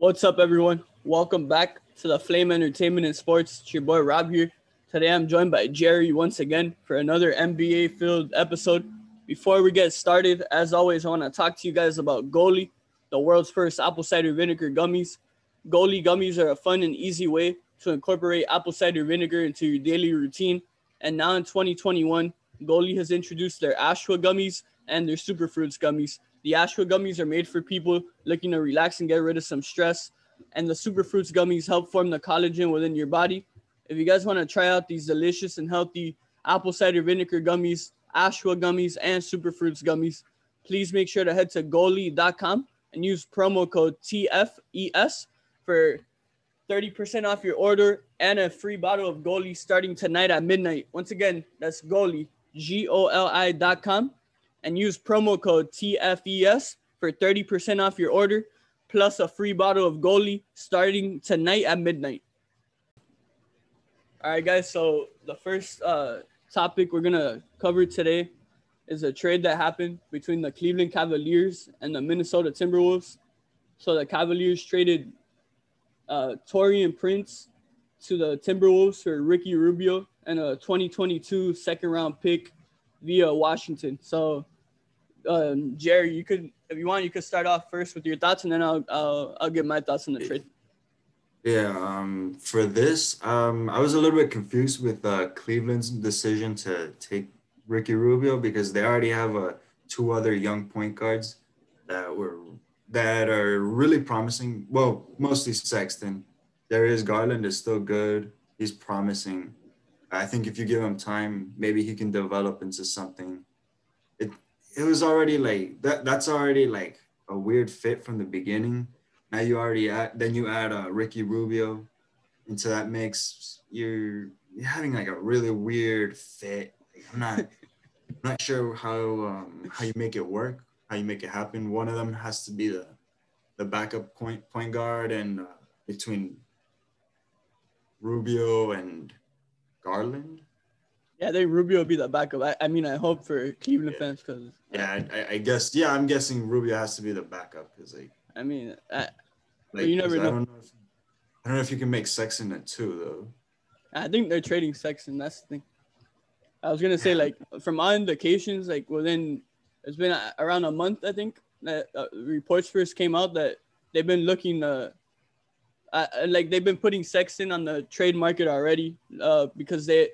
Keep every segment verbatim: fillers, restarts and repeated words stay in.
What's up, everyone? Welcome back to the Flame Entertainment and Sports. It's your boy Rob here. Today I'm joined by Jerry once again for another N B A-filled episode. Before we get started, as always, I want to talk to you guys about Goalie, the world's first apple cider vinegar gummies. Goalie gummies are a fun and easy way to incorporate apple cider vinegar into your daily routine. And now in twenty twenty-one, Goalie has introduced their Ashwa gummies and their Superfruits gummies. The Ashwa gummies are made for people looking to relax and get rid of some stress. And the Superfruits gummies help form the collagen within your body. If you guys want to try out these delicious and healthy apple cider vinegar gummies, Ashwa gummies, and Superfruits gummies, please make sure to head to goalie dot com and use promo code T F E S for thirty percent off your order and a free bottle of Goalie starting tonight at midnight. Once again, that's Goalie, G O L I dot com. And use promo code T F E S for thirty percent off your order, plus a free bottle of Goalie starting tonight at midnight. All right, guys, so the first uh, topic we're going to cover today is a trade that happened between the Cleveland Cavaliers and the Minnesota Timberwolves. So the Cavaliers traded uh, Taurean Prince to the Timberwolves for Ricky Rubio and a twenty twenty-two second-round pick via Washington. So, um, Jerry, you could, if you want, you could start off first with your thoughts, and then I'll I'll, I'll get my thoughts on the trade. Yeah, um, for this, um, I was a little bit confused with uh, Cleveland's decision to take Ricky Rubio because they already have uh, two other young point guards that were that are really promising. Well, mostly Sexton. There is Garland is still good. He's promising. I think if you give him time, maybe he can develop into something. It it was already like that. That's already like a weird fit from the beginning. Now you already add, then you add uh, Ricky Rubio into that mix. You're, you're having like a really weird fit. Like, I'm not I'm not sure how um, how you make it work, how you make it happen. One of them has to be the the backup point point guard, and uh, between Rubio and Garland? Yeah, they Rubio will be the backup. I, I mean, I hope for Cleveland yeah. fans because. Yeah, I, I guess. Yeah, I'm guessing Rubio has to be the backup because like. I mean, I, like, you never know. I don't know, if, I don't know if you can make Sexton at two though. I think they're trading Sexton. That's the thing. I was gonna say like from my indications, like within it's been around a month, I think that uh, reports first came out that they've been looking to. Uh, like they've been putting Sexton on the trade market already uh, because they,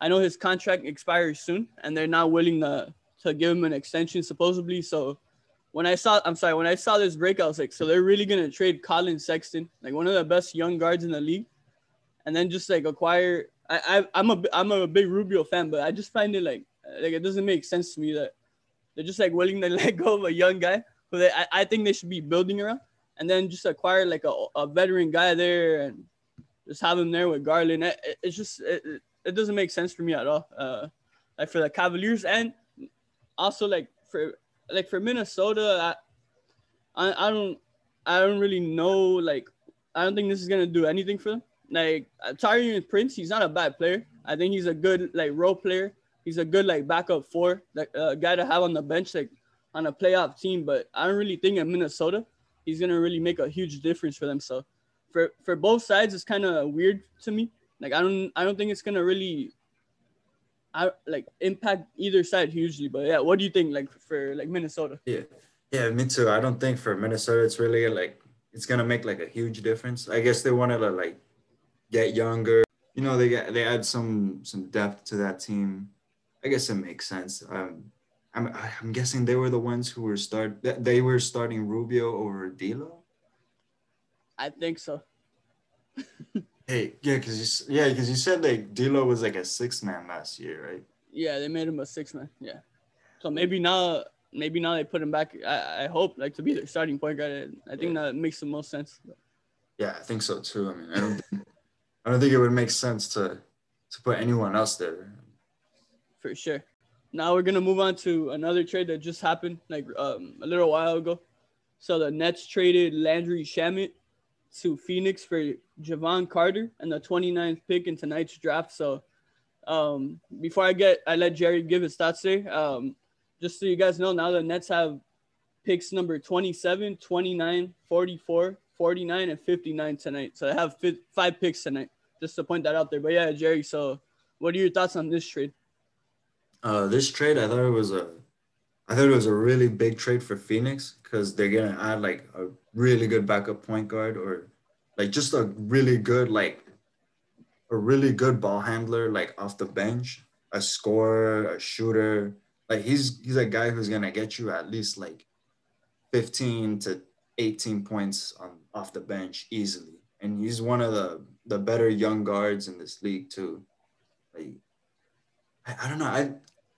I know his contract expires soon and they're not willing to to give him an extension supposedly. So when I saw, I'm sorry, when I saw this break, I was like, so they're really going to trade Collin Sexton, like one of the best young guards in the league. And then just like acquire, I, I, I'm a, I'm a big Rubio fan, but I just find it like, like it doesn't make sense to me that they're just like willing to let go of a young guy who they, I, I think they should be building around. And then just acquire like a, a veteran guy there and just have him there with Garland. It, it, it's just, it, it doesn't make sense for me at all. Uh, like for the Cavaliers and also like for, like for Minnesota, I, I, I don't, I don't really know. Like, I don't think this is going to do anything for them. Like Taurean Prince, he's not a bad player. I think he's a good like role player. He's a good like backup four, like a uh, guy to have on the bench, like on a playoff team. But I don't really think in Minnesota, he's going to really make a huge difference for them. So for, for both sides, it's kind of weird to me. Like, I don't, I don't think it's going to really, I like impact either side hugely, but yeah. What do you think? Like for like Minnesota? Yeah. Yeah, me too. I don't think for Minnesota, it's really like, it's going to make like a huge difference. I guess they wanted to like get younger, you know, they got, they add some, some depth to that team. I guess it makes sense. Um, I'm I'm guessing they were the ones who were start they were starting Rubio over D'Lo. I think so. Hey, yeah, because you yeah because you said like D'Lo was like a six man last year, right? Yeah, they made him a six man. Yeah, so maybe now maybe now they put him back. I, I hope like to be their starting point guard. I think yeah. that makes the most sense. Yeah, I think so too. I mean, I don't think, I don't think it would make sense to to put anyone else there. For sure. Now we're going to move on to another trade that just happened like um, a little while ago. So the Nets traded Landry Shamet to Phoenix for Jevon Carter and the twenty-ninth pick in tonight's draft. So um, before I get, I let Jerry give his thoughts there. Um, just so you guys know, now the Nets have picks number twenty-seven, twenty-nine, forty-four, forty-nine and fifty-nine tonight. So I have five picks tonight, just to point that out there. But yeah, Jerry, so what are your thoughts on this trade? Uh, this trade, I thought it was a, I thought it was a really big trade for Phoenix because they're gonna add like a really good backup point guard or like just a really good like a really good ball handler like off the bench, a scorer, a shooter. Like he's he's a guy who's gonna get you at least like fifteen to eighteen points on off the bench easily, and he's one of the the better young guards in this league too. Like I, I don't know, I.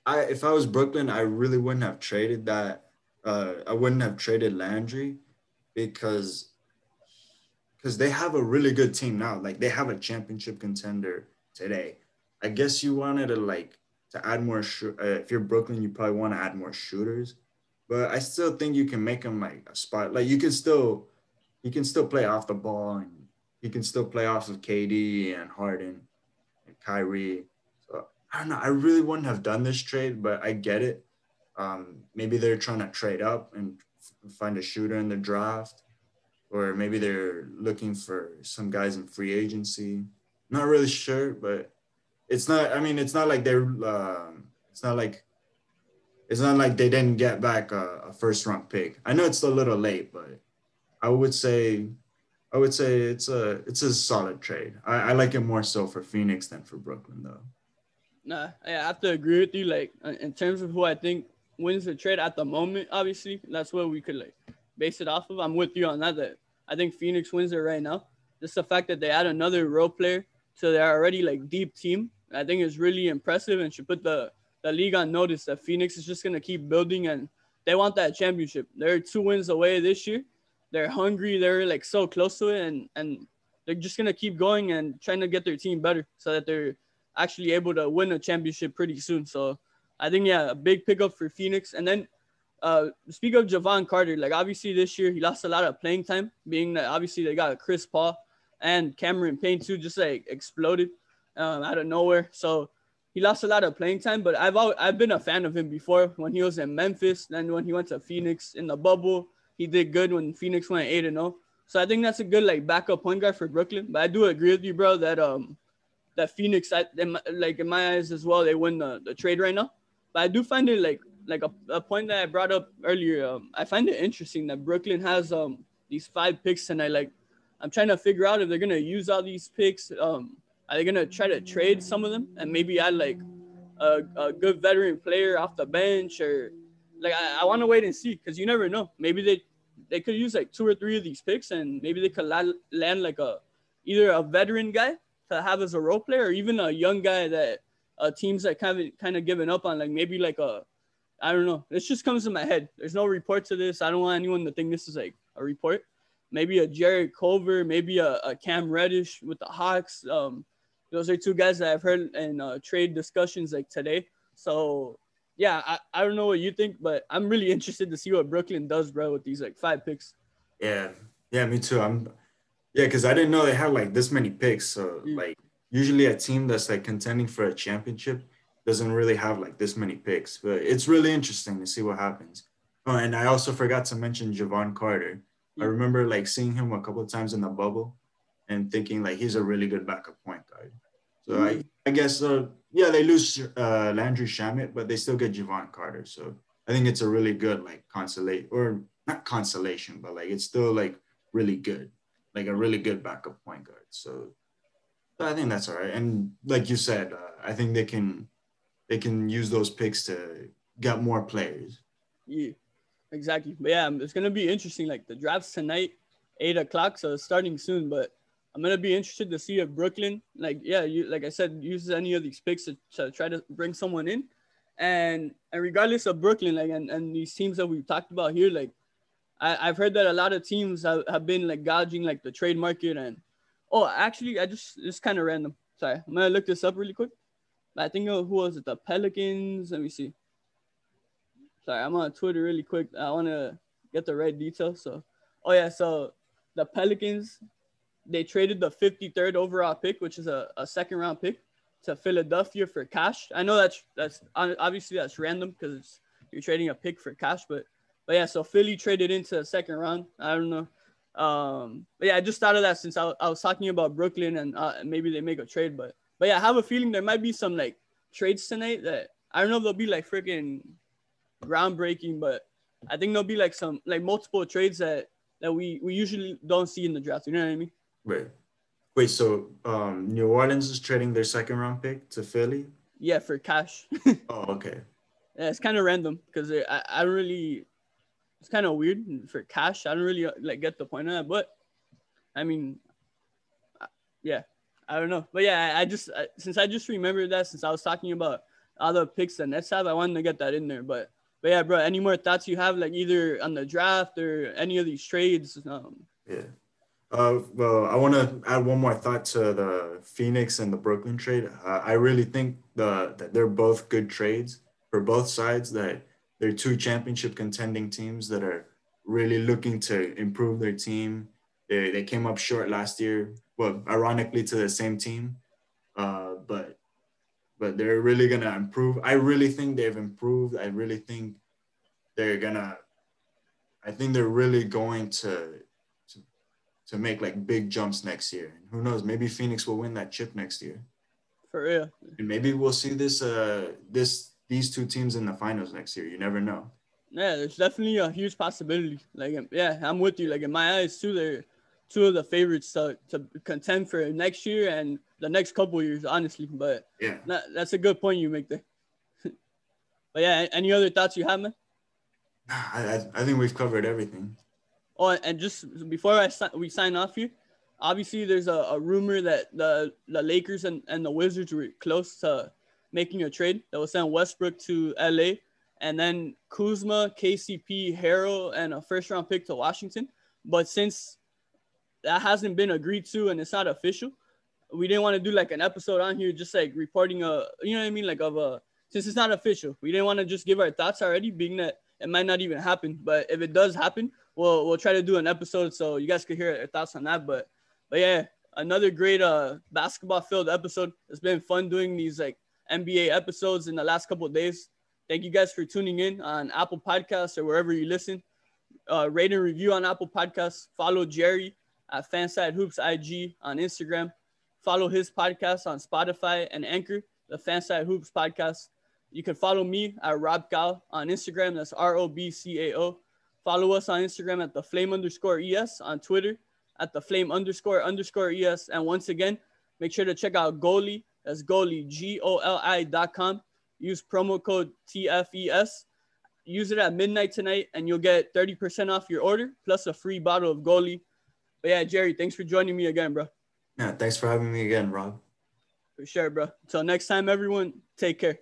I, if I was Brooklyn, I really wouldn't have traded that. Uh, I wouldn't have traded Landry because because they have a really good team now. Like, they have a championship contender today. I guess you wanted to, like, to add more sh- – uh, if you're Brooklyn, you probably want to add more shooters. But I still think you can make them, like, a spot – like, you can still – you can still play off the ball and you can still play off of K D and Harden and Kyrie. I don't know. I really wouldn't have done this trade, but I get it. Um, maybe they're trying to trade up and f- find a shooter in the draft, or maybe they're looking for some guys in free agency. Not really sure, but it's not. I mean, it's not like they're. Uh, it's not like. It's not like they didn't get back a, a first round pick. I know it's a little late, but I would say, I would say it's a it's a solid trade. I, I like it more so for Phoenix than for Brooklyn, though. Nah, I have to agree with you, like, in terms of who I think wins the trade at the moment, obviously, that's what we could, like, base it off of. I'm with you on that, that I think Phoenix wins it right now. Just the fact that they add another role player to their already, like, deep team, I think is really impressive and should put the, the league on notice that Phoenix is just going to keep building and they want that championship. They're two wins away this year. They're hungry. They're, like, so close to it, and, and they're just going to keep going and trying to get their team better so that they're actually able to win a championship pretty soon. So I think, yeah, a big pickup for Phoenix. And then uh, speak of Jevon Carter, like obviously this year he lost a lot of playing time, being that obviously they got Chris Paul and Cameron Payne too, just like exploded um, out of nowhere. So he lost a lot of playing time, but I've always, I've been a fan of him before when he was in Memphis. Then when he went to Phoenix in the bubble, he did good when Phoenix went eight and oh. So I think that's a good like backup point guard for Brooklyn. But I do agree with you, bro, that um. that Phoenix, I, they, like in my eyes as well, they win the, the trade right now. But I do find it like like a, a point that I brought up earlier. Um, I find it interesting that Brooklyn has um these five picks tonight. Like, I'm trying to figure out if they're gonna use all these picks. Um, are they gonna try to trade some of them and maybe add like a, a good veteran player off the bench, or like I, I want to wait and see because you never know. Maybe they they could use like two or three of these picks and maybe they could land, land like a either a veteran guy to have as a role player, or even a young guy that uh, teams that kind of kind of given up on, like maybe like a, I don't know. This just comes to my head. There's no report to this. I don't want anyone to think this is like a report. Maybe a Jared Culver, maybe a, a Cam Reddish with the Hawks. Um, those are two guys that I've heard in uh, trade discussions like today. So yeah, I, I don't know what you think, but I'm really interested to see what Brooklyn does, bro, with these like five picks. Yeah, yeah, me too. I'm. Yeah, because I didn't know they had, like, this many picks. So, like, usually a team that's, like, contending for a championship doesn't really have, like, this many picks. But it's really interesting to see what happens. Oh, and I also forgot to mention Jevon Carter. I remember, like, seeing him a couple of times in the bubble and thinking, like, he's a really good backup point guard. So, mm-hmm. I, I guess, uh, yeah, they lose uh, Landry Shamet, but they still get Jevon Carter. So, I think it's a really good, like, consolation – or not consolation, but, like, it's still, like, really good. Like a really good backup point guard. So, but I think that's all right. And like you said, uh, I think they can they can use those picks to get more players. Yeah, exactly. But yeah, it's going to be interesting. Like the draft's tonight, eight o'clock, so it's starting soon. But I'm going to be interested to see if Brooklyn, like, yeah, you, like I said, uses any of these picks to, to try to bring someone in. And and regardless of Brooklyn, like, and, and these teams that we've talked about here, like, I've heard that a lot of teams have, have been, like, gouging, like, the trade market. And, oh, actually, I just – it's kind of random. Sorry. I'm going to look this up really quick. I think oh, – who was it? The Pelicans. Let me see. Sorry. I'm on Twitter really quick. I want to get the right details. So, oh, yeah. So, the Pelicans, they traded the fifty-third overall pick, which is a, a second-round pick, to Philadelphia for cash. I know that's that's – obviously, that's random because you're trading a pick for cash, but – But, yeah, so Philly traded into the second round. I don't know. Um, but yeah, I just thought of that since I, I was talking about Brooklyn and uh, maybe they make a trade. But but yeah, I have a feeling there might be some like trades tonight that I don't know if they'll be like freaking groundbreaking, but I think there'll be like some like multiple trades that that we we usually don't see in the draft. You know what I mean? Wait, wait. So um, New Orleans is trading their second round pick to Philly. Yeah, for cash. Oh, okay. Yeah, it's kind of random because I I really. It's kind of weird for cash. I don't really like get the point of that, but I mean, yeah, I don't know. But yeah, I, I just, I, since I just remembered that, since I was talking about other picks the Nets have, I wanted to get that in there. But, but yeah, bro, any more thoughts you have, like either on the draft or any of these trades? Um, yeah. Uh, well, I want to add one more thought to the Phoenix and the Brooklyn trade. Uh, I really think the that they're both good trades for both sides. That they're two championship contending teams that are really looking to improve their team. They they came up short last year, well, ironically to the same team, uh, but but they're really gonna improve. I really think they've improved. I really think they're gonna. I think they're really going to to, to make like big jumps next year. And who knows? Maybe Phoenix will win that chip next year. For real. And maybe we'll see this uh this. these two teams in the finals next year. You never know. Yeah, there's definitely a huge possibility. Like, yeah, I'm with you. Like, in my eyes, too, they're two of the favorites to, to contend for next year and the next couple of years, honestly. But yeah, not, that's a good point you make there. But yeah, any other thoughts you have, man? I, I think we've covered everything. Oh, and just before I we sign off here, obviously there's a, a rumor that the, the Lakers and, and the Wizards were close to making a trade that will send Westbrook to L A and then Kuzma, K C P, Harrell, and a first-round pick to Washington. But since that hasn't been agreed to and it's not official, we didn't want to do like an episode on here just like reporting a, you know what I mean, like of a, since it's not official, we didn't want to just give our thoughts already, being that it might not even happen. But if it does happen, we'll we'll try to do an episode so you guys could hear our thoughts on that. But but yeah, another great uh basketball-filled episode. It's been fun doing these like N B A episodes in the last couple of days. Thank you guys for tuning in on Apple Podcasts or wherever you listen. Uh, rate and review on Apple Podcasts. Follow Jerry at Fanside Hoops I G on Instagram. Follow his podcast on Spotify and Anchor, the Fanside Hoops podcast. You can follow me at Rob Cao on Instagram. That's R O B C A O. Follow us on Instagram at the Flame underscore ES, on Twitter at the Flame underscore underscore ES. And once again, make sure to check out Goalie. That's Goalie, G O L I dot com. Use promo code T F E S. Use it at midnight tonight, and you'll get thirty percent off your order, plus a free bottle of Goalie. But yeah, Jerry, thanks for joining me again, bro. Yeah, thanks for having me again, Rob. For sure, bro. Until next time, everyone, take care.